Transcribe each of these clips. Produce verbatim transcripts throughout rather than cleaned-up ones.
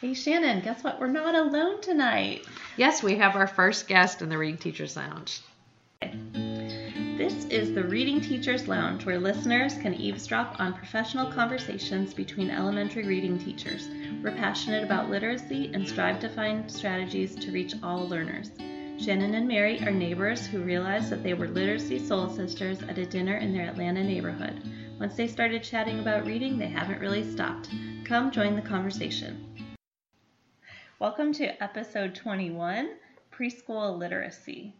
Hey, Shannon, guess what? We're not alone tonight. Yes, we have our first guest in the Reading Teachers Lounge. This is the Reading Teachers Lounge, where listeners can eavesdrop on professional conversations between elementary reading teachers. We're passionate about literacy and strive to find strategies to reach all learners. Shannon and Mary are neighbors who realized that they were literacy soul sisters at a dinner in their Atlanta neighborhood. Once they started chatting about reading, they haven't really stopped. Come join the conversation. Welcome to episode twenty-one, Preschool Literacy.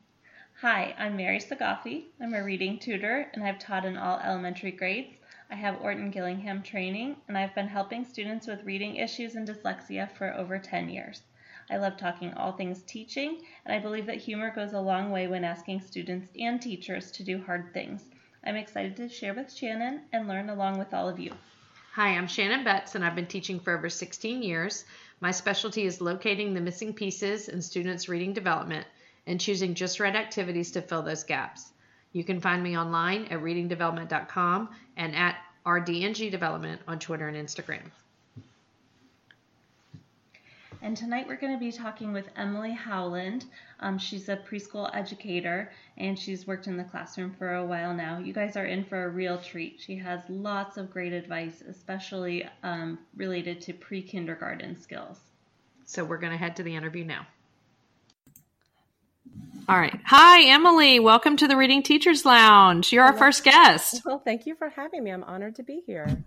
Hi, I'm Mary Sagoffi. I'm a reading tutor and I've taught in all elementary grades. I have Orton-Gillingham training and I've been helping students with reading issues and dyslexia for over ten years. I love talking all things teaching, and I believe that humor goes a long way when asking students and teachers to do hard things. I'm excited to share with Shannon and learn along with all of you. Hi, I'm Shannon Betts, and I've been teaching for over sixteen years. My specialty is locating the missing pieces in students' reading development and choosing just right activities to fill those gaps. You can find me online at reading development dot com and at R D N G Development on Twitter and Instagram. And tonight we're going to be talking with Emily Howland. Um, she's a preschool educator, and she's worked in the classroom for a while now. You guys are in for a real treat. She has lots of great advice, especially um, related to pre-kindergarten skills. So we're going to head to the interview now. All right. Hi, Emily. Welcome to the Reading Teachers Lounge. You're our first guest. Well, thank you for having me. I'm honored to be here.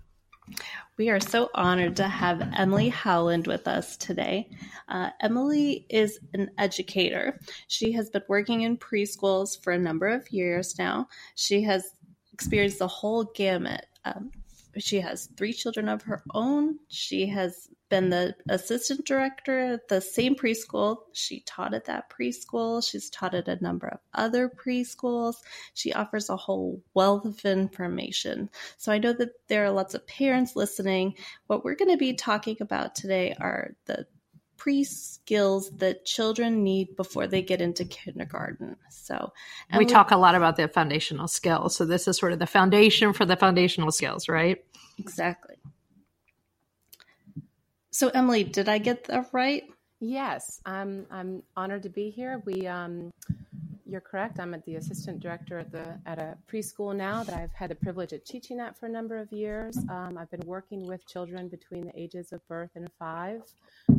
We are so honored to have Emily Howland with us today. Uh, Emily is an educator. She has been working in preschools for a number of years now. She has experienced the whole gamut. Um, she has three children of her own. She has been the assistant director at the same preschool. She taught at that preschool. She's taught at a number of other preschools. She offers a whole wealth of information. So I know that there are lots of parents listening. What we're going to be talking about today are the pre-skills that children need before they get into kindergarten. So and we, we talk a lot about the foundational skills. So this is sort of the foundation for the foundational skills, right? Exactly. So, Emily, did I get that right? Yes, I'm I'm honored to be here. We, um, you're correct. I'm at the assistant director at the at a preschool now that I've had the privilege of teaching at for a number of years. Um, I've been working with children between the ages of birth and five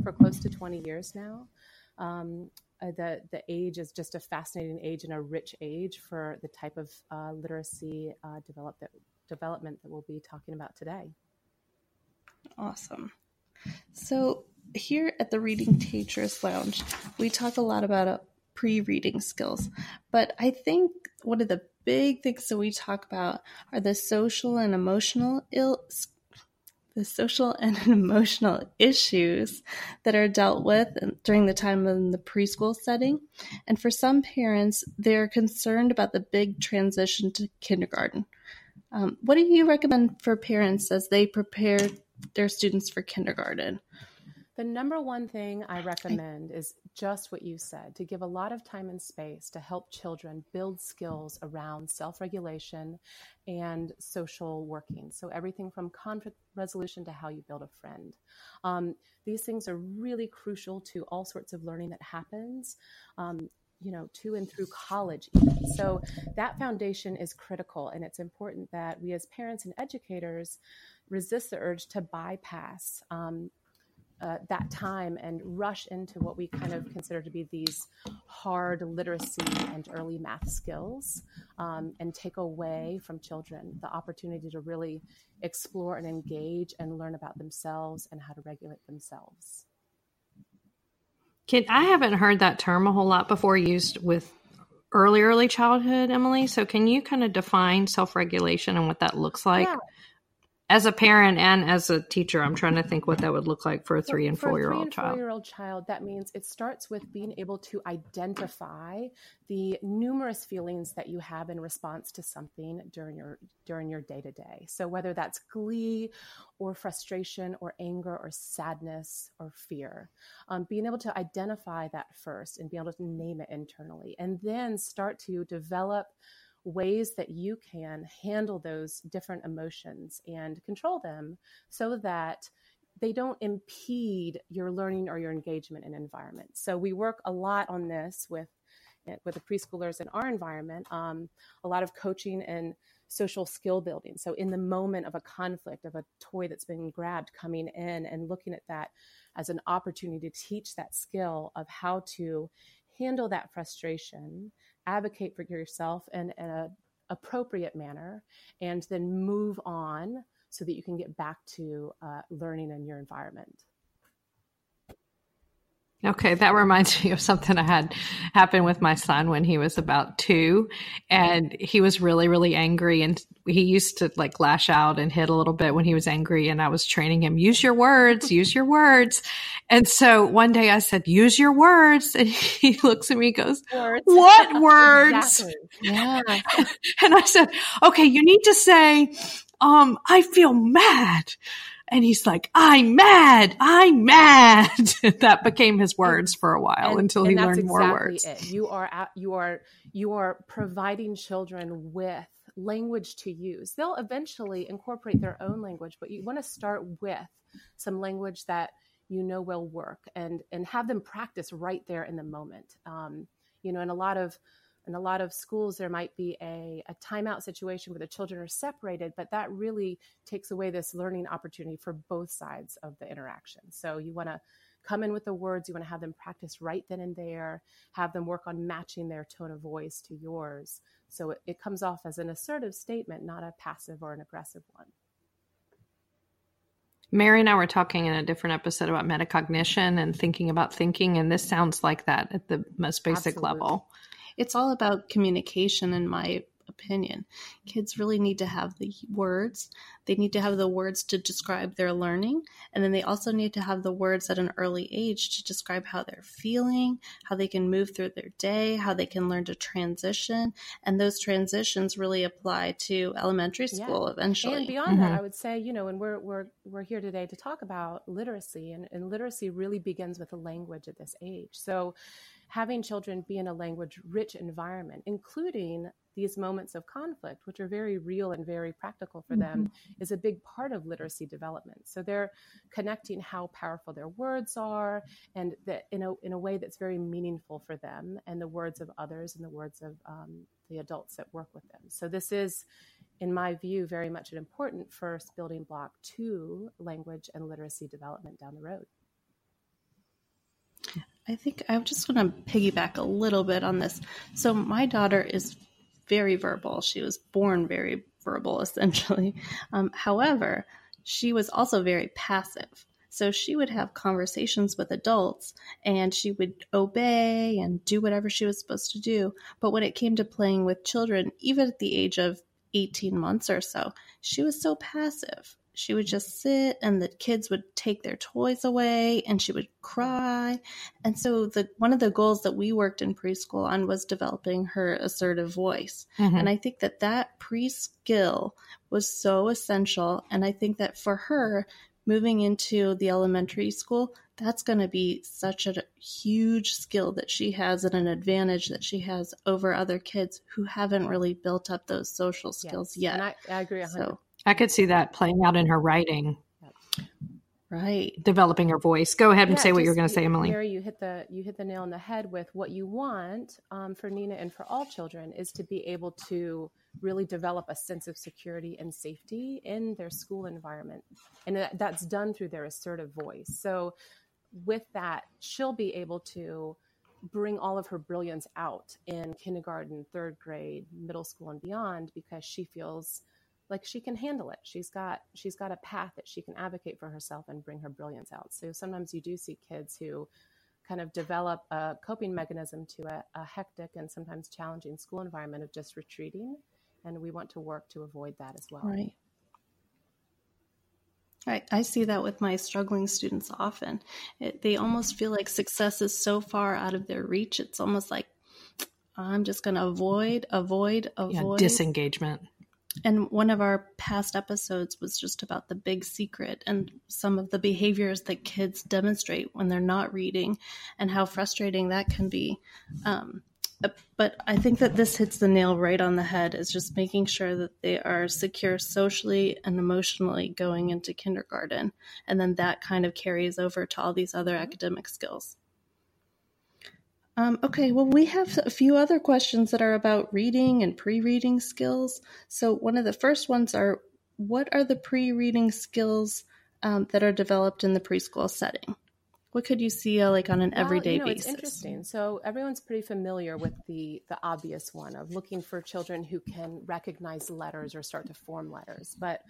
for close to twenty years now. Um, the the age is just a fascinating age and a rich age for the type of uh, literacy uh, develop that, development that we'll be talking about today. Awesome. So here at the Reading Teachers Lounge, we talk a lot about uh, pre-reading skills, but I think one of the big things that we talk about are the social and emotional ill, the social and emotional issues that are dealt with during the time in the preschool setting. And for some parents, they're concerned about the big transition to kindergarten. Um, what do you recommend for parents as they prepare their students for kindergarten? The number one thing I recommend is just what you said, to give a lot of time and space to help children build skills around self-regulation and social working. So everything from conflict resolution to how you build a friend. Um, these things are really crucial to all sorts of learning that happens, um, you know, to and through college even. So that foundation is critical, and it's important that we as parents and educators resist the urge to bypass um, uh, that time and rush into what we kind of consider to be these hard literacy and early math skills um, and take away from children the opportunity to really explore and engage and learn about themselves and how to regulate themselves. Kid, I haven't heard that term a whole lot before used with early, early childhood, Emily. So can you kind of define self-regulation and what that looks like? Yeah. As a parent and as a teacher, I'm trying to think what that would look like for a three and four year old child. For a three and four year old child, that means it starts with being able to identify the numerous feelings that you have in response to something during your during your day to day. So whether that's glee or frustration or anger or sadness or fear, um, being able to identify that first and be able to name it internally, and then start to develop ways that you can handle those different emotions and control them so that they don't impede your learning or your engagement in environment. So we work a lot on this with with the preschoolers in our environment, um, a lot of coaching and social skill building. So in the moment of a conflict, of a toy that's been grabbed coming in and looking at that as an opportunity to teach that skill of how to handle that frustration, advocate for yourself in an appropriate manner, and then move on so that you can get back to uh, learning in your environment. Okay, that reminds me of something I had happen with my son when he was about two, and he was really, really angry, and he used to like lash out and hit a little bit when he was angry, and I was training him, use your words, use your words. And so one day I said, use your words, and he looks at me and goes, words. What words? Exactly. Yeah. And I said, okay, you need to say, um, I feel mad. And he's like, I'm mad, I'm mad. That became his words for a while and, until he learned exactly more words. It. You are at, you are you are providing children with language to use. They'll eventually incorporate their own language, but you want to start with some language that you know will work and and have them practice right there in the moment. Um, you know, in a lot of in a lot of schools, there might be a, a timeout situation where the children are separated, but that really takes away this learning opportunity for both sides of the interaction. So you want to come in with the words, you want to have them practice right then and there, have them work on matching their tone of voice to yours. So it, it comes off as an assertive statement, not a passive or an aggressive one. Mary and I were talking in a different episode about metacognition and thinking about thinking, and this sounds like that at the most basic Absolutely. Level. It's all about communication, in my opinion. Kids really need to have the words. They need to have the words to describe their learning. And then they also need to have the words at an early age to describe how they're feeling, how they can move through their day, how they can learn to transition. And those transitions really apply to elementary school yeah. eventually. And beyond mm-hmm. that, I would say, you know, and we're we're we're here today to talk about literacy. And, and literacy really begins with the language at this age. So having children be in a language-rich environment, including these moments of conflict, which are very real and very practical for them, mm-hmm. is a big part of literacy development. So they're connecting how powerful their words are, and that in a in a way that's very meaningful for them, and the words of others and the words of um, the adults that work with them. So this is, in my view, very much an important first building block to language and literacy development down the road. I think I just want to piggyback a little bit on this. So my daughter is very verbal. She was born very verbal, essentially. Um, however, she was also very passive. So she would have conversations with adults and she would obey and do whatever she was supposed to do. But when it came to playing with children, even at the age of eighteen months or so, she was so passive. She would just sit and the kids would take their toys away and she would cry. And so the, one of the goals that we worked in preschool on was developing her assertive voice. Mm-hmm. And I think that that pre-skill was so essential. And I think that for her, moving into the elementary school, that's going to be such a huge skill that she has and an advantage that she has over other kids who haven't really built up those social skills yes. yet. And I, I agree one hundred percent. So, I could see that playing out in her writing, right? Developing her voice. Go ahead and yeah, say what just, you're going to say, Emily. Mary, you hit the you hit the nail on the head with what you want um, for Nina and for all children is to be able to really develop a sense of security and safety in their school environment, and that, that's done through their assertive voice. So, with that, she'll be able to bring all of her brilliance out in kindergarten, third grade, middle school, and beyond because she feels like she can handle it. She's got, she's got a path that she can advocate for herself and bring her brilliance out. So sometimes you do see kids who kind of develop a coping mechanism to a, a hectic and sometimes challenging school environment of just retreating. And we want to work to avoid that as well. Right. I, I see that with my struggling students often. It, they almost feel like success is so far out of their reach. It's almost like, I'm just going to avoid, avoid, avoid. Yeah, disengagement. And one of our past episodes was just about the big secret and some of the behaviors that kids demonstrate when they're not reading and how frustrating that can be. Um, But I think that this hits the nail right on the head, is just making sure that they are secure socially and emotionally going into kindergarten. And then that kind of carries over to all these other academic skills. Um, okay, well, we have a few other questions that are about reading and pre-reading skills. So one of the first ones are, what are the pre-reading skills um, that are developed in the preschool setting? What could you see uh, like on an everyday well, you know, basis? It's interesting. So everyone's pretty familiar with the the obvious one of looking for children who can recognize letters or start to form letters. But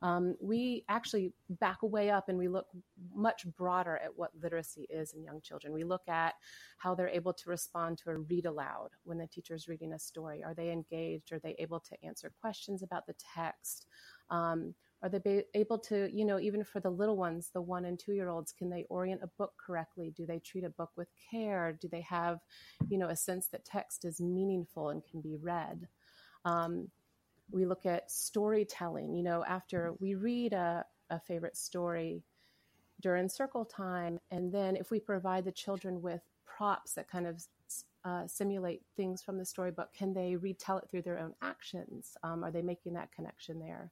um, we actually back way up and we look much broader at what literacy is in young children. We look at how they're able to respond to a read aloud when the teacher's reading a story. Are they engaged? Are they able to answer questions about the text? Um, Are they be able to, you know, even for the little ones, the one and two-year-olds, can they orient a book correctly? Do they treat a book with care? Do they have, you know, a sense that text is meaningful and can be read? Um, we look at storytelling, you know, after we read a, a favorite story during circle time, and then if we provide the children with props that kind of Uh, simulate things from the storybook, can they retell it through their own actions? Um, are they making that connection there?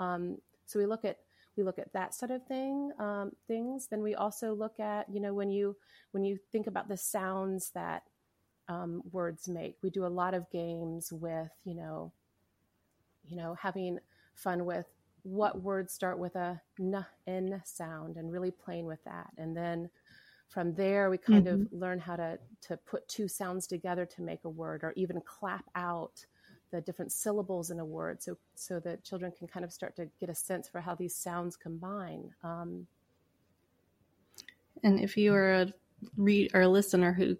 Um, so we look at we look at that sort of thing um, things. Then we also look at, you know, when you when you think about the sounds that um, words make. We do a lot of games with you know you know having fun with what words start with a n, n sound and really playing with that, and then. From there, we kind mm-hmm. of learn how to, to put two sounds together to make a word, or even clap out the different syllables in a word so so that children can kind of start to get a sense for how these sounds combine. Um, and if you are a, read, or a listener who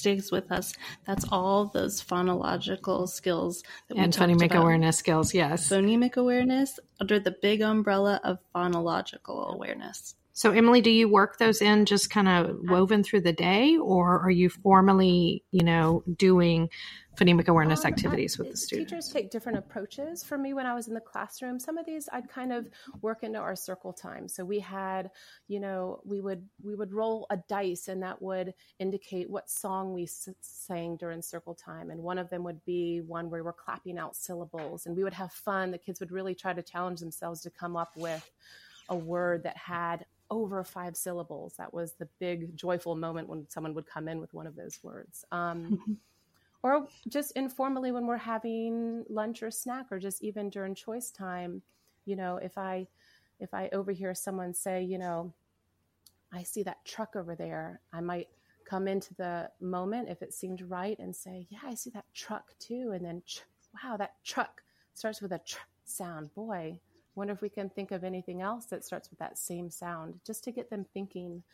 stays with us, that's all those phonological skills that we and talked phonemic about. Awareness skills, yes. Phonemic awareness under the big umbrella of phonological awareness. So, Emily, do you work those in just kind of woven through the day, or are you formally, you know, doing phonemic awareness um, activities I, with the students? Teachers take different approaches. For me, when I was in the classroom, some of these I'd kind of work into our circle time. So we had, you know, we would we would roll a dice, and that would indicate what song we s- sang during circle time. And one of them would be one where we were clapping out syllables, and we would have fun. The kids would really try to challenge themselves to come up with a word that had over five syllables. That was the big joyful moment when someone would come in with one of those words. Um, or just informally when we're having lunch or snack, or just even during choice time, you know, if I, if I overhear someone say, you know, I see that truck over there, I might come into the moment if it seemed right and say, yeah, I see that truck too. And then, ch- wow, that truck starts with a tr sound. Boy, wonder if we can think of anything else that starts with that same sound, just to get them thinking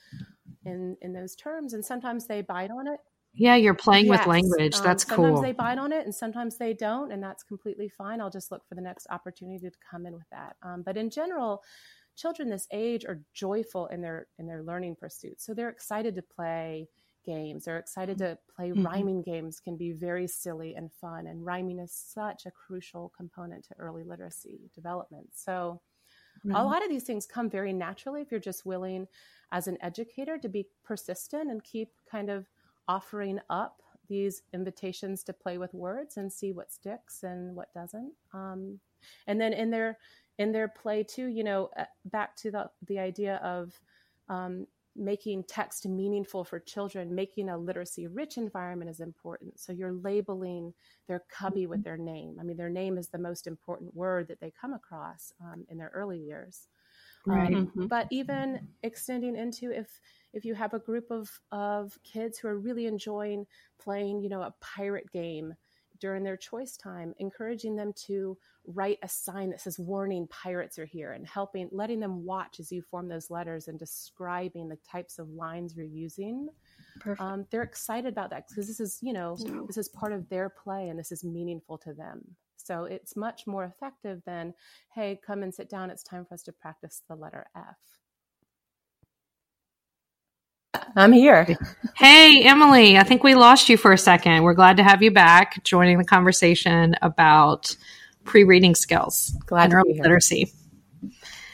in in those terms. And sometimes they bite on it. Yeah, you're playing yes. with language. Um, that's sometimes cool. Sometimes they bite on it and sometimes they don't, and that's completely fine. I'll just look for the next opportunity to come in with that. Um, but in general, children this age are joyful in their in their learning pursuits. So they're excited to play games. They're excited to play mm-hmm. rhyming games can be very silly and fun. And rhyming is such a crucial component to early literacy development. So mm-hmm. a lot of these things come very naturally if you're just willing as an educator to be persistent and keep kind of offering up these invitations to play with words and see what sticks and what doesn't. Um, and then in their, in their play too, you know, back to the, the idea of, um, making text meaningful for children, making a literacy-rich environment is important. So you're labeling their cubby with their name. I mean, their name is the most important word that they come across um, in their early years. Right. Um, mm-hmm. But even extending into if if you have a group of, of kids who are really enjoying playing, you know, a pirate game during their choice time, encouraging them to write a sign that says, warning, pirates are here, and helping, letting them watch as you form those letters and describing the types of lines you're using. Perfect. Um, they're excited about that because this is, you know, yeah. this is part of their play and this is meaningful to them. So it's much more effective than, hey, come and sit down. It's time for us to practice the letter F. I'm here. Hey, Emily, I think we lost you for a second. We're glad to have you back joining the conversation about pre-reading skills. Glad to be here. Literacy.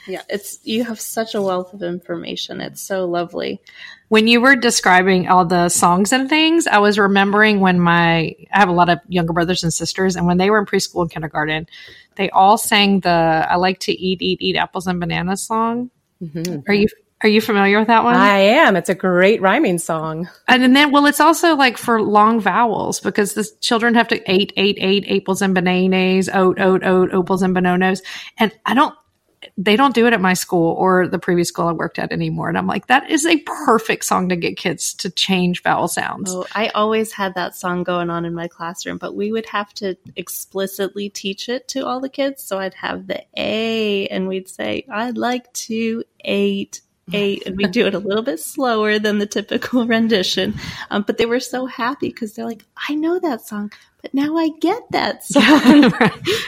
Yeah, it's you have such a wealth of information. It's so lovely. When you were describing all the songs and things, I was remembering when my I have a lot of younger brothers and sisters, and when they were in preschool and kindergarten, they all sang the "I like to eat, eat, eat apples and bananas" song. Mm-hmm. Are you Are you familiar with that one? I am. It's a great rhyming song. And then, well, it's also like for long vowels because the children have to eight, eight, eight, apples and bananas, oat, oat, oat, opals and bananas. And I don't, they don't do it at my school or the previous school I worked at anymore. And I'm like, that is a perfect song to get kids to change vowel sounds. Oh, I always had that song going on in my classroom, but we would have to explicitly teach it to all the kids. So I'd have the A and we'd say, I'd like to eight. Eight, and we do it a little bit slower than the typical rendition. Um, but they were so happy because they're like, I know that song, but now I get that song.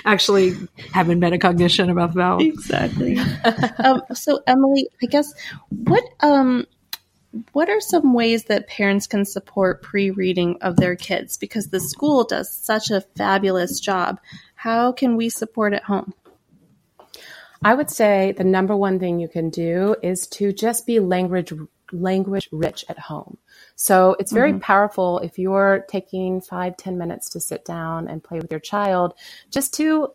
Actually having metacognition about vowels. Exactly. um, so Emily, I guess what, um, what are some ways that parents can support pre-reading of their kids? Because the school does such a fabulous job. How can we support at home? I would say the number one thing you can do is to just be language language rich at home. So it's very mm-hmm. powerful if you're taking five, ten minutes to sit down and play with your child, just to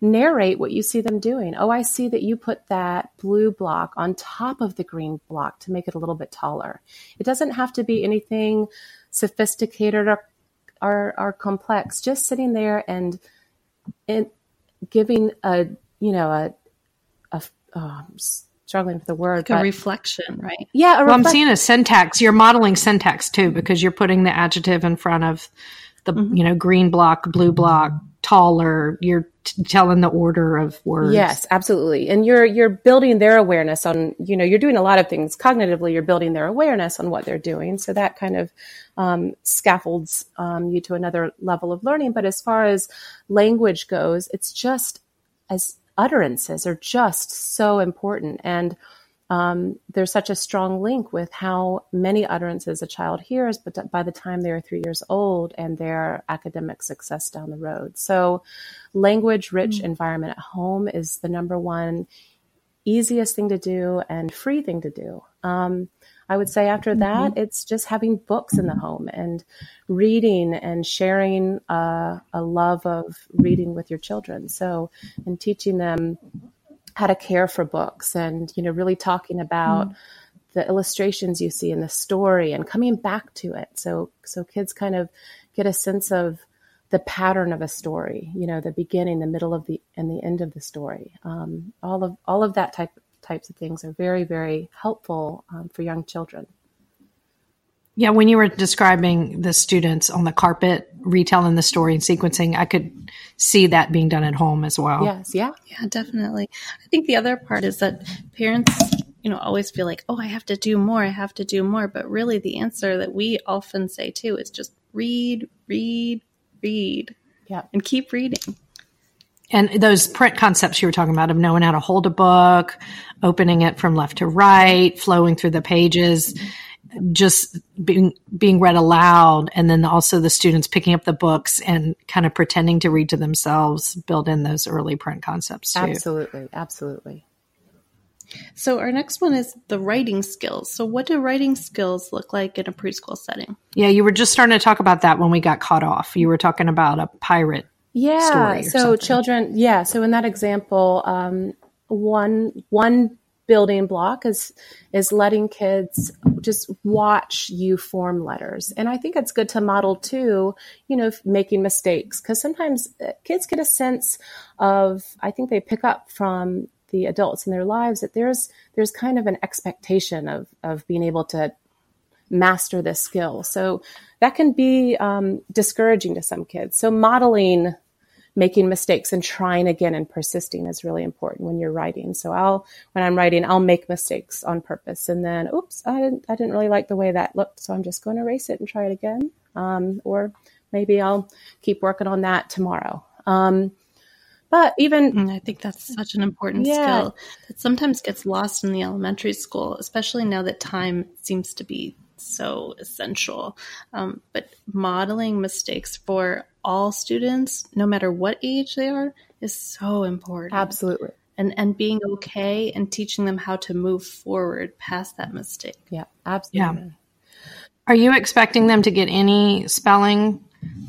narrate what you see them doing. Oh, I see that you put that blue block on top of the green block to make it a little bit taller. It doesn't have to be anything sophisticated or, or, or complex. Just sitting there and, and giving a, you know, a, Oh, I'm struggling with the word. Like a reflection, right? Yeah. A well, reflection. I'm seeing a syntax. You're modeling syntax too, because you're putting the adjective in front of the, mm-hmm. you know, green block, blue block, taller. You're t- telling the order of words. Yes, absolutely. And you're, you're building their awareness on, you know, you're doing a lot of things cognitively. You're building their awareness on what they're doing. So that kind of um, scaffolds um, you to another level of learning. But as far as language goes, it's just as, utterances are just so important. And um, there's such a strong link with how many utterances a child hears, but by the time they are three years old and their academic success down the road. So language rich mm-hmm. environment at home is the number one easiest thing to do and free thing to do. Um, I would say after that, mm-hmm. it's just having books in the home and reading and sharing uh, a love of reading with your children. So, and teaching them how to care for books and, you know, really talking about mm-hmm. the illustrations you see in the story and coming back to it. So, so kids kind of get a sense of the pattern of a story, you know, the beginning, the middle of the, and the end of the story. Um, all of, all of that type of, types of things are very, very helpful um, for young children. Yeah, when you were describing the students on the carpet, retelling the story and sequencing, I could see that being done at home as well. Yes, yeah. Yeah, definitely. I think the other part is that parents, you know, always feel like, oh, I have to do more, I have to do more. But really the answer that we often say too is just read, read, read. Yeah. And keep reading. And those print concepts you were talking about of knowing how to hold a book, opening it from left to right, flowing through the pages, just being being read aloud. And then also the students picking up the books and kind of pretending to read to themselves, build in those early print concepts too. Absolutely. Absolutely. So our next one is the writing skills. So what do writing skills look like in a preschool setting? Yeah, you were just starting to talk about that when we got caught off. You were talking about a pirate. Yeah. So something. Children, yeah. So in that example, um, one, one building block is, is letting kids just watch you form letters. And I think it's good to model too, you know, making mistakes, because sometimes kids get a sense of, I think they pick up from the adults in their lives that there's, there's kind of an expectation of, of being able to master this skill. So that can be um, discouraging to some kids. So modeling, making mistakes and trying again and persisting is really important when you're writing. So I'll, when I'm writing, I'll make mistakes on purpose and then, oops, I didn't, I didn't really like the way that looked. So I'm just going to erase it and try it again. Um, or maybe I'll keep working on that tomorrow. Um, But even and I think that's such an important yeah. skill that sometimes gets lost in the elementary school, especially now that time seems to be so essential. Um, but modeling mistakes for all students, no matter what age they are, is so important. Absolutely. and, and being okay and teaching them how to move forward past that mistake. Yeah, absolutely. Yeah. Are you expecting them to get any spelling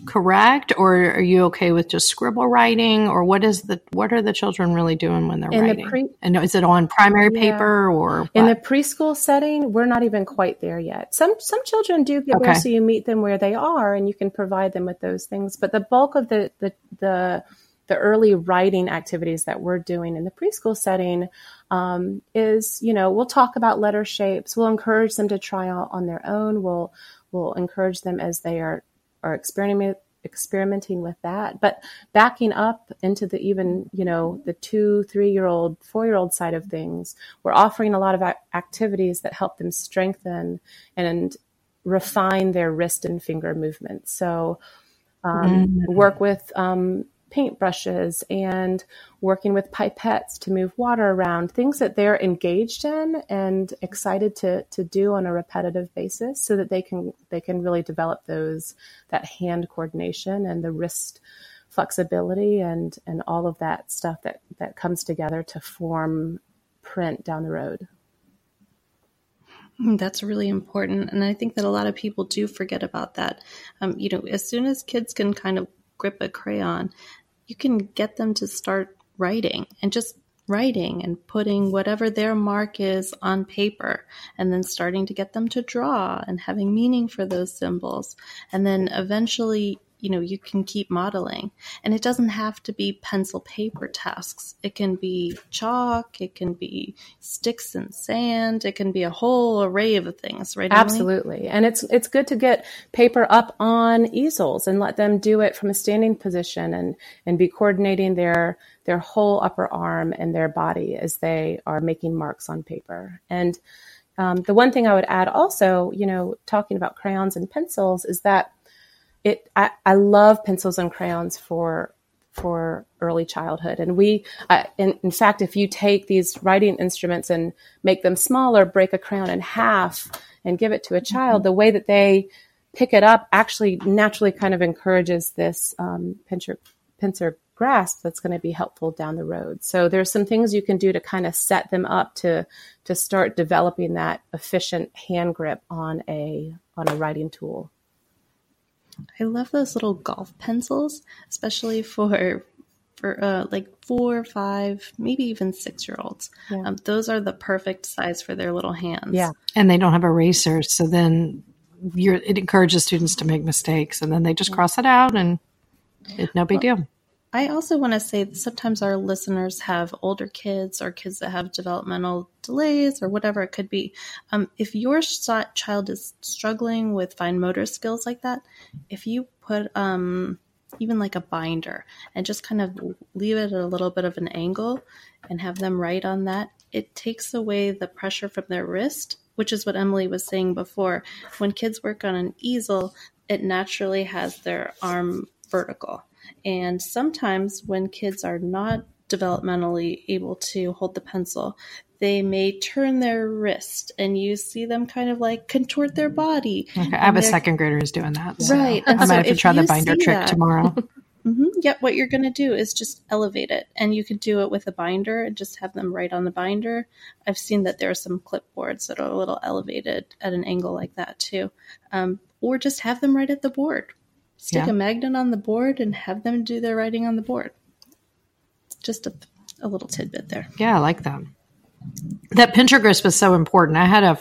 correct, or are you okay with just scribble writing, or what is the what are the children really doing when they're in writing? The pre- and is it on primary yeah. paper or what? In the preschool setting, we're not even quite there yet. Some some children do get okay. there, so you meet them where they are and you can provide them with those things. But the bulk of the the the, the early writing activities that we're doing in the preschool setting um, is, you know, we'll talk about letter shapes. We'll encourage them to try out on their own. We'll we'll encourage them as they are. Or experiment, experimenting with that, but backing up into the even, you know, the two, three-year-old, four-year-old side of things, we're offering a lot of activities that help them strengthen and refine their wrist and finger movements. So um, mm-hmm. work with um, paintbrushes and working with pipettes to move water around, things that they're engaged in and excited to to do on a repetitive basis so that they can they can really develop those that hand coordination and the wrist flexibility and and all of that stuff that that comes together to form print down the road. That's really important. And I think that a lot of people do forget about that. Um, you know, as soon as kids can kind of grip a crayon, you can get them to start writing and just writing and putting whatever their mark is on paper, and then starting to get them to draw and having meaning for those symbols. And then eventually, you know, you can keep modeling, and it doesn't have to be pencil paper tasks. It can be chalk. It can be sticks and sand. It can be a whole array of things, right? Absolutely. Emily? And it's, it's good to get paper up on easels and let them do it from a standing position and, and be coordinating their, their whole upper arm and their body as they are making marks on paper. And um, the one thing I would add also, you know, talking about crayons and pencils is that It I, I love pencils and crayons for for early childhood, and we I, in, in fact, if you take these writing instruments and make them smaller, break a crayon in half, and give it to a child, mm-hmm. the way that they pick it up actually naturally kind of encourages this um, pincer pincer grasp that's going to be helpful down the road. So there's some things you can do to kind of set them up to to start developing that efficient hand grip on a on a writing tool. I love those little golf pencils, especially for for uh, like four, five, maybe even six-year-olds. Yeah. Um, those are the perfect size for their little hands. Yeah, and they don't have erasers, so then you're, it encourages students to make mistakes, and then they just cross it out, and it's no big well, deal. I also want to say that sometimes our listeners have older kids or kids that have developmental delays or whatever it could be. Um, if your child is struggling with fine motor skills like that, if you put um, even like a binder and just kind of leave it at a little bit of an angle and have them write on that, it takes away the pressure from their wrist, which is what Emily was saying before. When kids work on an easel, it naturally has their arm vertical. And sometimes when kids are not developmentally able to hold the pencil, they may turn their wrist and you see them kind of like contort their body. Okay, I have a second grader who's doing that. So right. And I might so have to try the binder trick that, tomorrow. Mm-hmm, yep. What you're going to do is just elevate it, and you can do it with a binder and just have them write on the binder. I've seen that there are some clipboards that are a little elevated at an angle like that too. Um, or just have them write at the board. Stick yeah. a magnet on the board and have them do their writing on the board. Just a, a little tidbit there. Yeah, I like that. That pincer grasp is so important. I had a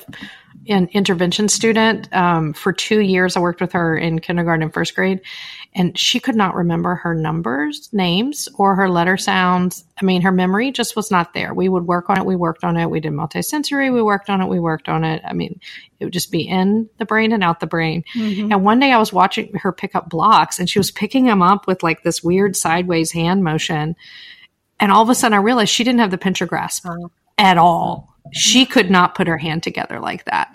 an intervention student um, for two years. I worked with her in kindergarten and first grade, and she could not remember her numbers, names, or her letter sounds. I mean, her memory just was not there. We would work on it. We worked on it. We did multisensory. We worked on it. We worked on it. I mean, it would just be in the brain and out the brain. Mm-hmm. And one day I was watching her pick up blocks, and she was picking them up with like this weird sideways hand motion. And all of a sudden I realized she didn't have the pincer grasp at all. She could not put her hand together like that.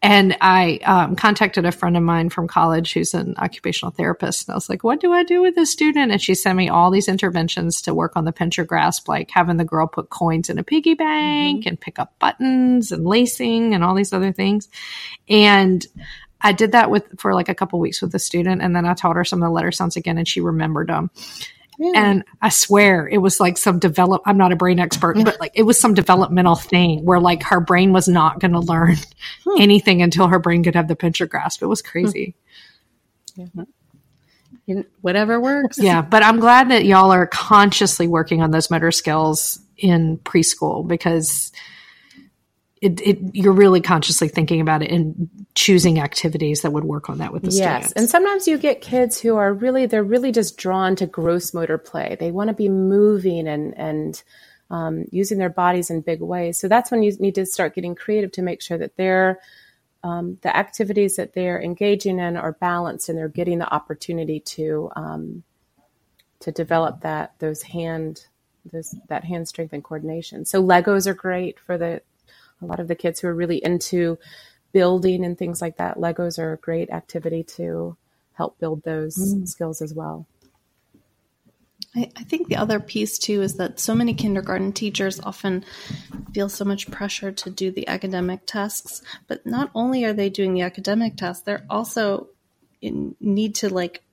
And I um, contacted a friend of mine from college who's an occupational therapist. And I was like, what do I do with this student? And she sent me all these interventions to work on the pincer grasp, like having the girl put coins in a piggy bank mm-hmm. and pick up buttons and lacing and all these other things. And I did that with for like a couple weeks with the student. And then I taught her some of the letter sounds again, and she remembered them. Really? And I swear it was like some develop, I'm not a brain expert, but like it was some developmental thing where like her brain was not going to learn hmm. anything until her brain could have the pincer grasp. It was crazy. Hmm. Yeah. You, whatever works. Yeah. But I'm glad that y'all are consciously working on those motor skills in preschool, because it, it you're really consciously thinking about it and choosing activities that would work on that with the yes. students. Yes. And sometimes you get kids who are really, they're really just drawn to gross motor play. They want to be moving and, and um, using their bodies in big ways. So that's when you need to start getting creative to make sure that they're, um, the activities that they're engaging in are balanced and they're getting the opportunity to, um, to develop that, those hand, those, that hand strength and coordination. So Legos are great for the, a lot of the kids who are really into building and things like that. Legos are a great activity to help build those mm. skills as well. I, I think the other piece too is that so many kindergarten teachers often feel so much pressure to do the academic tasks, but not only are they doing the academic tasks, they're also in need to like,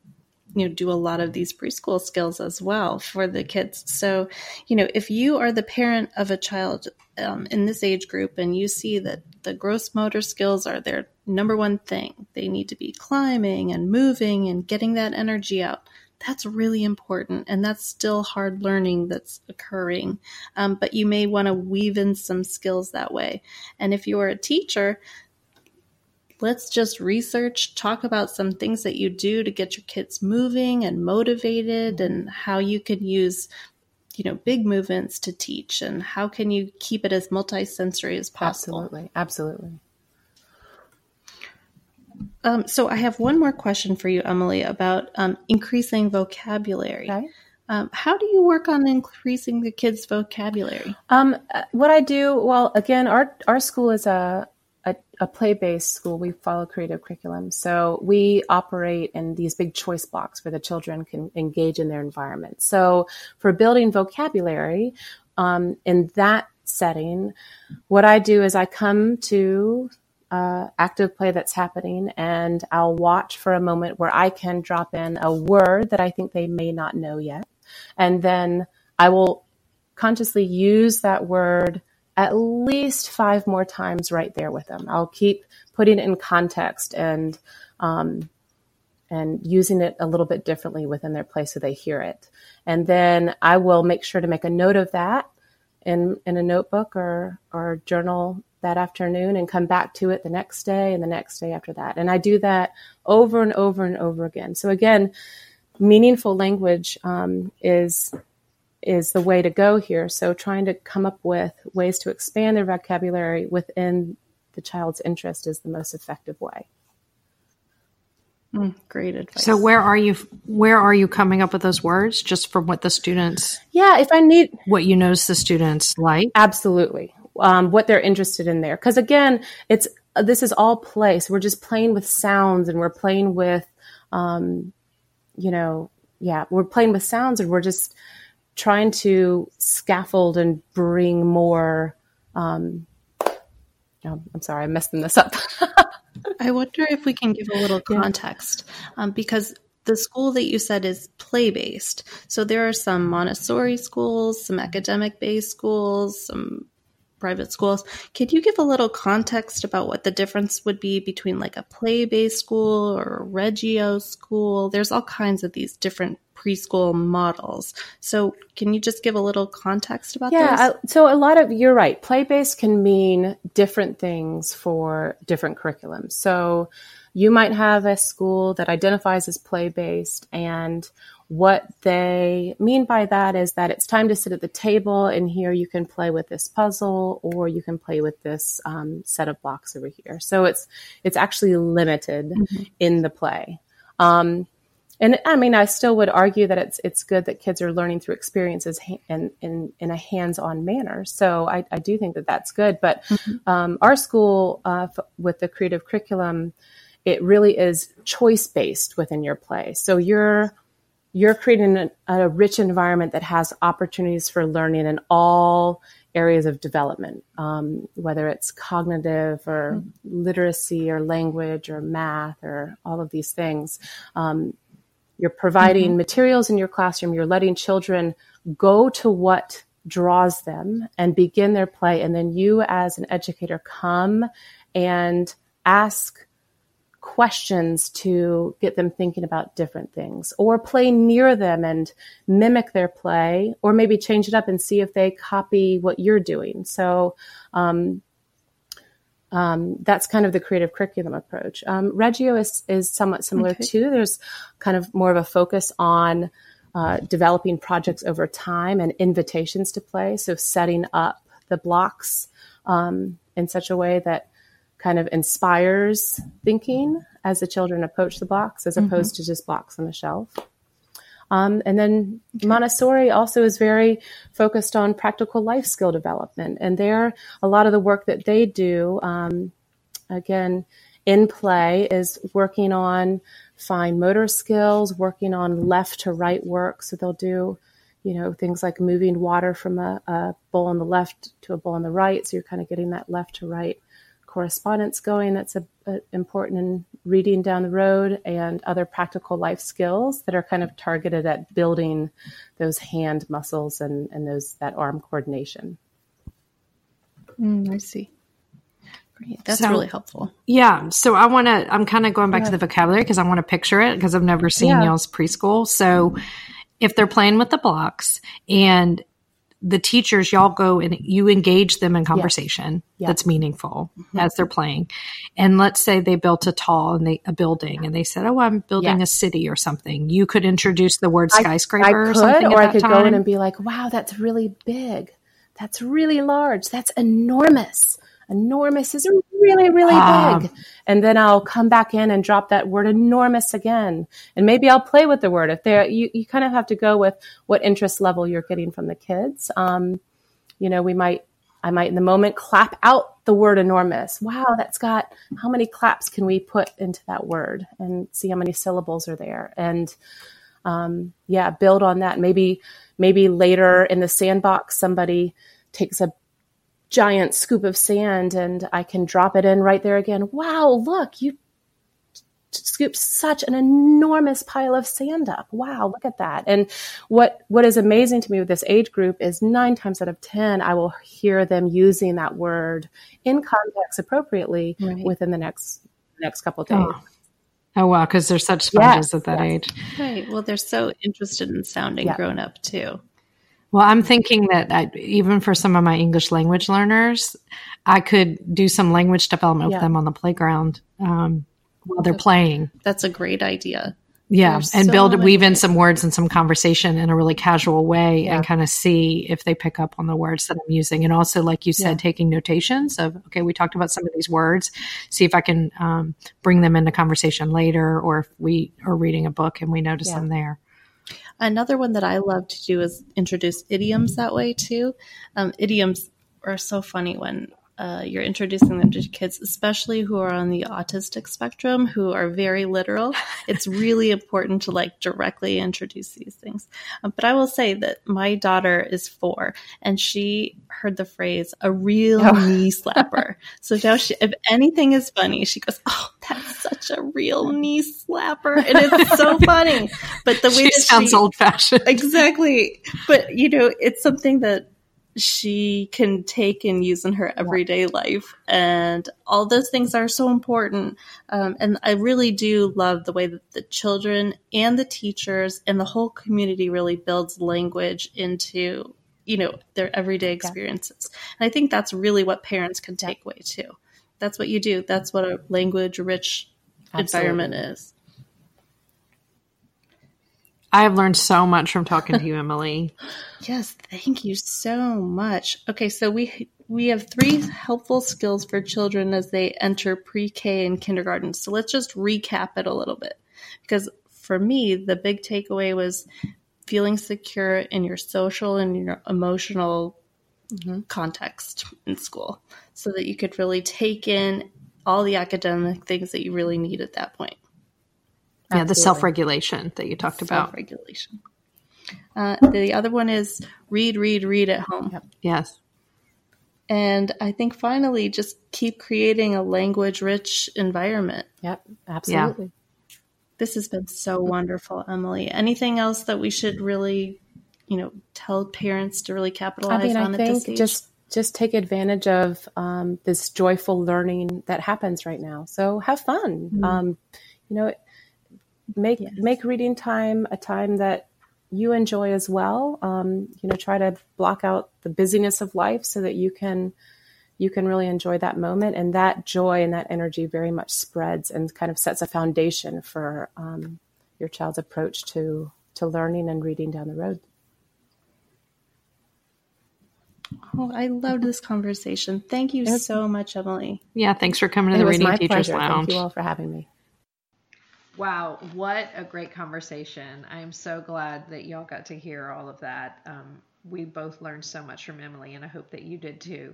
you know, do a lot of these preschool skills as well for the kids. So, you know, if you are the parent of a child um, in this age group and you see that the gross motor skills are their number one thing, they need to be climbing and moving and getting that energy out. That's really important. And that's still hard learning that's occurring. Um, but you may want to weave in some skills that way. And if you are a teacher, let's just research, talk about some things that you do to get your kids moving and motivated and how you can use, you know, big movements to teach and how can you keep it as multisensory as possible. Absolutely. Absolutely. Um, so I have one more question for you, Emily, about um, increasing vocabulary. Okay. Um, how do you work on increasing the kids' vocabulary? Um, what I do, well, again, our, our school is a, A, a play-based school. We follow creative curriculum. So we operate in these big choice blocks where the children can engage in their environment. So for building vocabulary, um, in that setting, what I do is I come to uh, active play that's happening and I'll watch for a moment where I can drop in a word that I think they may not know yet. And then I will consciously use that word at least five more times right there with them. I'll keep putting it in context and um, and using it a little bit differently within their play so they hear it. And then I will make sure to make a note of that in, in a notebook or, or journal that afternoon and come back to it the next day and the next day after that. And I do that over and over and over again. So again, meaningful language um, is... is the way to go here. So trying to come up with ways to expand their vocabulary within the child's interest is the most effective way. Mm, great advice. So where are you, where are you coming up with those words? Just from what the students? Yeah. If I need what you notice the students like. Absolutely. Um, what they're interested in there. Cause again, it's, this is all play. So we're just playing with sounds and we're playing with, um, you know, yeah, we're playing with sounds and we're just trying to scaffold and bring more, um, oh, I'm sorry, I'm messing this up. I wonder if we can give a little context yeah. um, because the school that you said is play-based. So there are some Montessori schools, some academic-based schools, some private schools. Could you give a little context about what the difference would be between like a play-based school or a Reggio school? There's all kinds of these different preschool models. So can you just give a little context about yeah, those? Yeah, so a lot of, you're right, play-based can mean different things for different curriculums. So you might have a school that identifies as play-based, and what they mean by that is that it's time to sit at the table, and here you can play with this puzzle, or you can play with this um, set of blocks over here. So it's it's actually limited mm-hmm. in the play. Um And I mean, I still would argue that it's it's good that kids are learning through experiences ha- and in in a hands-on manner. So I, I do think that that's good. But mm-hmm. um, our school uh, f- with the creative curriculum, it really is choice-based within your play. So you're you're creating a, a rich environment that has opportunities for learning in all areas of development, um, whether it's cognitive or mm-hmm. literacy or language or math or all of these things. Um, You're providing mm-hmm. materials in your classroom. You're letting children go to what draws them and begin their play. And then you as an educator come and ask questions to get them thinking about different things, or play near them and mimic their play, or maybe change it up and see if they copy what you're doing. So um, um, that's kind of the creative curriculum approach. Um, Reggio is, is somewhat similar okay. too. There's kind of more of a focus on uh, developing projects over time and invitations to play. So setting up the blocks um, in such a way that kind of inspires thinking as the children approach the blocks, as mm-hmm. opposed to just blocks on the shelf. Um, and then okay. Montessori also is very focused on practical life skill development. And there, a lot of the work that they do, um, again, in play, is working on fine motor skills, working on left to right work. So they'll do, you know, things like moving water from a, a bowl on the left to a bowl on the right. So you're kind of getting that left to right correspondence going. That's a, a, important in reading down the road, and other practical life skills that are kind of targeted at building those hand muscles and, and those, that arm coordination. Mm, I see. Great. That's so, really helpful. Yeah. So I want to, I'm kind of going back yeah. to the vocabulary because I want to picture it, because I've never seen yeah. y'all's preschool. So if they're playing with the blocks and the teachers, y'all go and you engage them in conversation yes. Yes. that's meaningful mm-hmm. as they're playing. And let's say they built a tall and they, a building, and they said, oh, I'm building yes. a city or something. You could introduce the word skyscraper I, I could, or something or at I that could time. Go in and be like, wow, that's really big. That's really large. That's enormous. Enormous is really, really um, big. And then I'll come back in and drop that word enormous again. And maybe I'll play with the word. If they're, you, you kind of have to go with what interest level you're getting from the kids. Um, you know, we might, I might in the moment clap out the word enormous. Wow, that's got, how many claps can we put into that word and see how many syllables are there? And um, yeah, build on that. Maybe, maybe later in the sandbox, somebody takes a giant scoop of sand and I can drop it in right there again. Wow, look, you scooped such an enormous pile of sand up. Wow, look at that. And what what is amazing to me with this age group is nine times out of ten, I will hear them using that word in context appropriately right. within the next next couple of days. Oh. Oh, wow, because they're such sponges yes, at that yes. age. Right. Well, they're so interested in sounding yeah. grown up too. Well, I'm thinking that I, even for some of my English language learners, I could do some language development yeah. with them on the playground um, while they're playing. That's a great idea. Yeah, There's and so build weave in some words and some conversation in a really casual way yeah. and kind of see if they pick up on the words that I'm using. And also, like you said, yeah. taking notations of, okay, we talked about some of these words, see if I can um, bring them into conversation later, or if we are reading a book and we notice yeah. them there. Another one that I love to do is introduce idioms that way too. Um, idioms are so funny when uh, you're introducing them to kids, especially who are on the autistic spectrum, who are very literal. It's really important to like directly introduce these things. Um, but I will say that my daughter is four, and she heard the phrase "a real oh. knee slapper." So now, she, if anything is funny, she goes, "Oh, that's such a real knee slapper," and it's so funny. But the way she that sounds she, old-fashioned, exactly. But you know, it's something that she can take and use in her everyday yeah. life. And all those things are so important. Um, and I really do love the way that the children and the teachers and the whole community really builds language into, you know, their everyday experiences. Yeah. And I think that's really what parents can take away too. That's what you do. That's what a language-rich environment is. I have learned so much from talking to you, Emily. Yes, thank you so much. Okay, so we we have three helpful skills for children as they enter pre-K and kindergarten. So let's just recap it a little bit, because for me, the big takeaway was feeling secure in your social and your emotional mm-hmm. context in school, so that you could really take in all the academic things that you really need at that point. Yeah, the self-regulation that you talked about. Self-regulation. Uh, the other one is read, read, read at home. Yep. Yes. And I think finally, just keep creating a language-rich environment. Yep, absolutely. Yeah. This has been so wonderful, Emily. Anything else that we should really, you know, tell parents to really capitalize I mean, on I at think this stage? Just just take advantage of um, this joyful learning that happens right now. So have fun. Mm-hmm. Um, you know, make yes. make reading time a time that you enjoy as well. Um, you know, try to block out the busyness of life so that you can you can really enjoy that moment, and that joy and that energy very much spreads and kind of sets a foundation for um, your child's approach to, to learning and reading down the road. Oh, I loved this conversation. Thank you was, so much, Emily. Yeah, thanks for coming to it the Reading Teachers pleasure. Lounge. Thank you all for having me. Wow, what a great conversation. I'm so glad that y'all got to hear all of that. Um, we both learned so much from Emily, and I hope that you did too.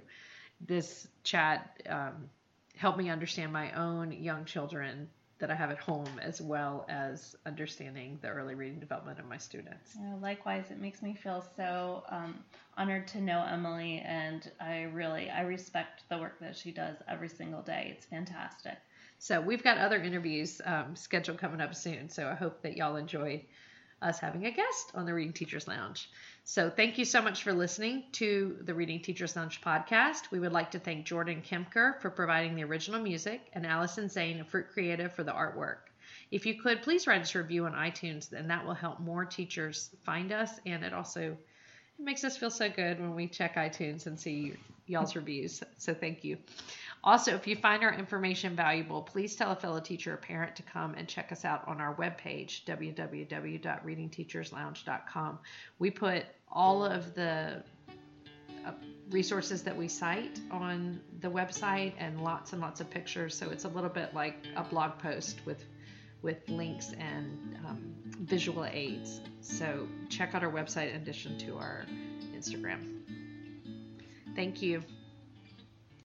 This chat um, helped me understand my own young children that I have at home, as well as understanding the early reading development of my students. Yeah, likewise, it makes me feel so um, honored to know Emily, and I really, I respect the work that she does every single day. It's fantastic. So we've got other interviews um, scheduled coming up soon, so I hope that y'all enjoyed us having a guest on the Reading Teachers Lounge. So thank you so much for listening to the Reading Teachers Lounge podcast. We would like to thank Jordan Kempker for providing the original music and Allison Zane of Fruit Creative for the artwork. If you could, please write us a review on iTunes, and that will help more teachers find us. And it also it makes us feel so good when we check iTunes and see y'all's reviews. So thank you. Also, if you find our information valuable, please tell a fellow teacher or parent to come and check us out on our webpage, w w w dot reading teachers lounge dot com. We put all of the resources that we cite on the website and lots and lots of pictures. So it's a little bit like a blog post with with links and um, visual aids. So check out our website in addition to our Instagram. Thank you.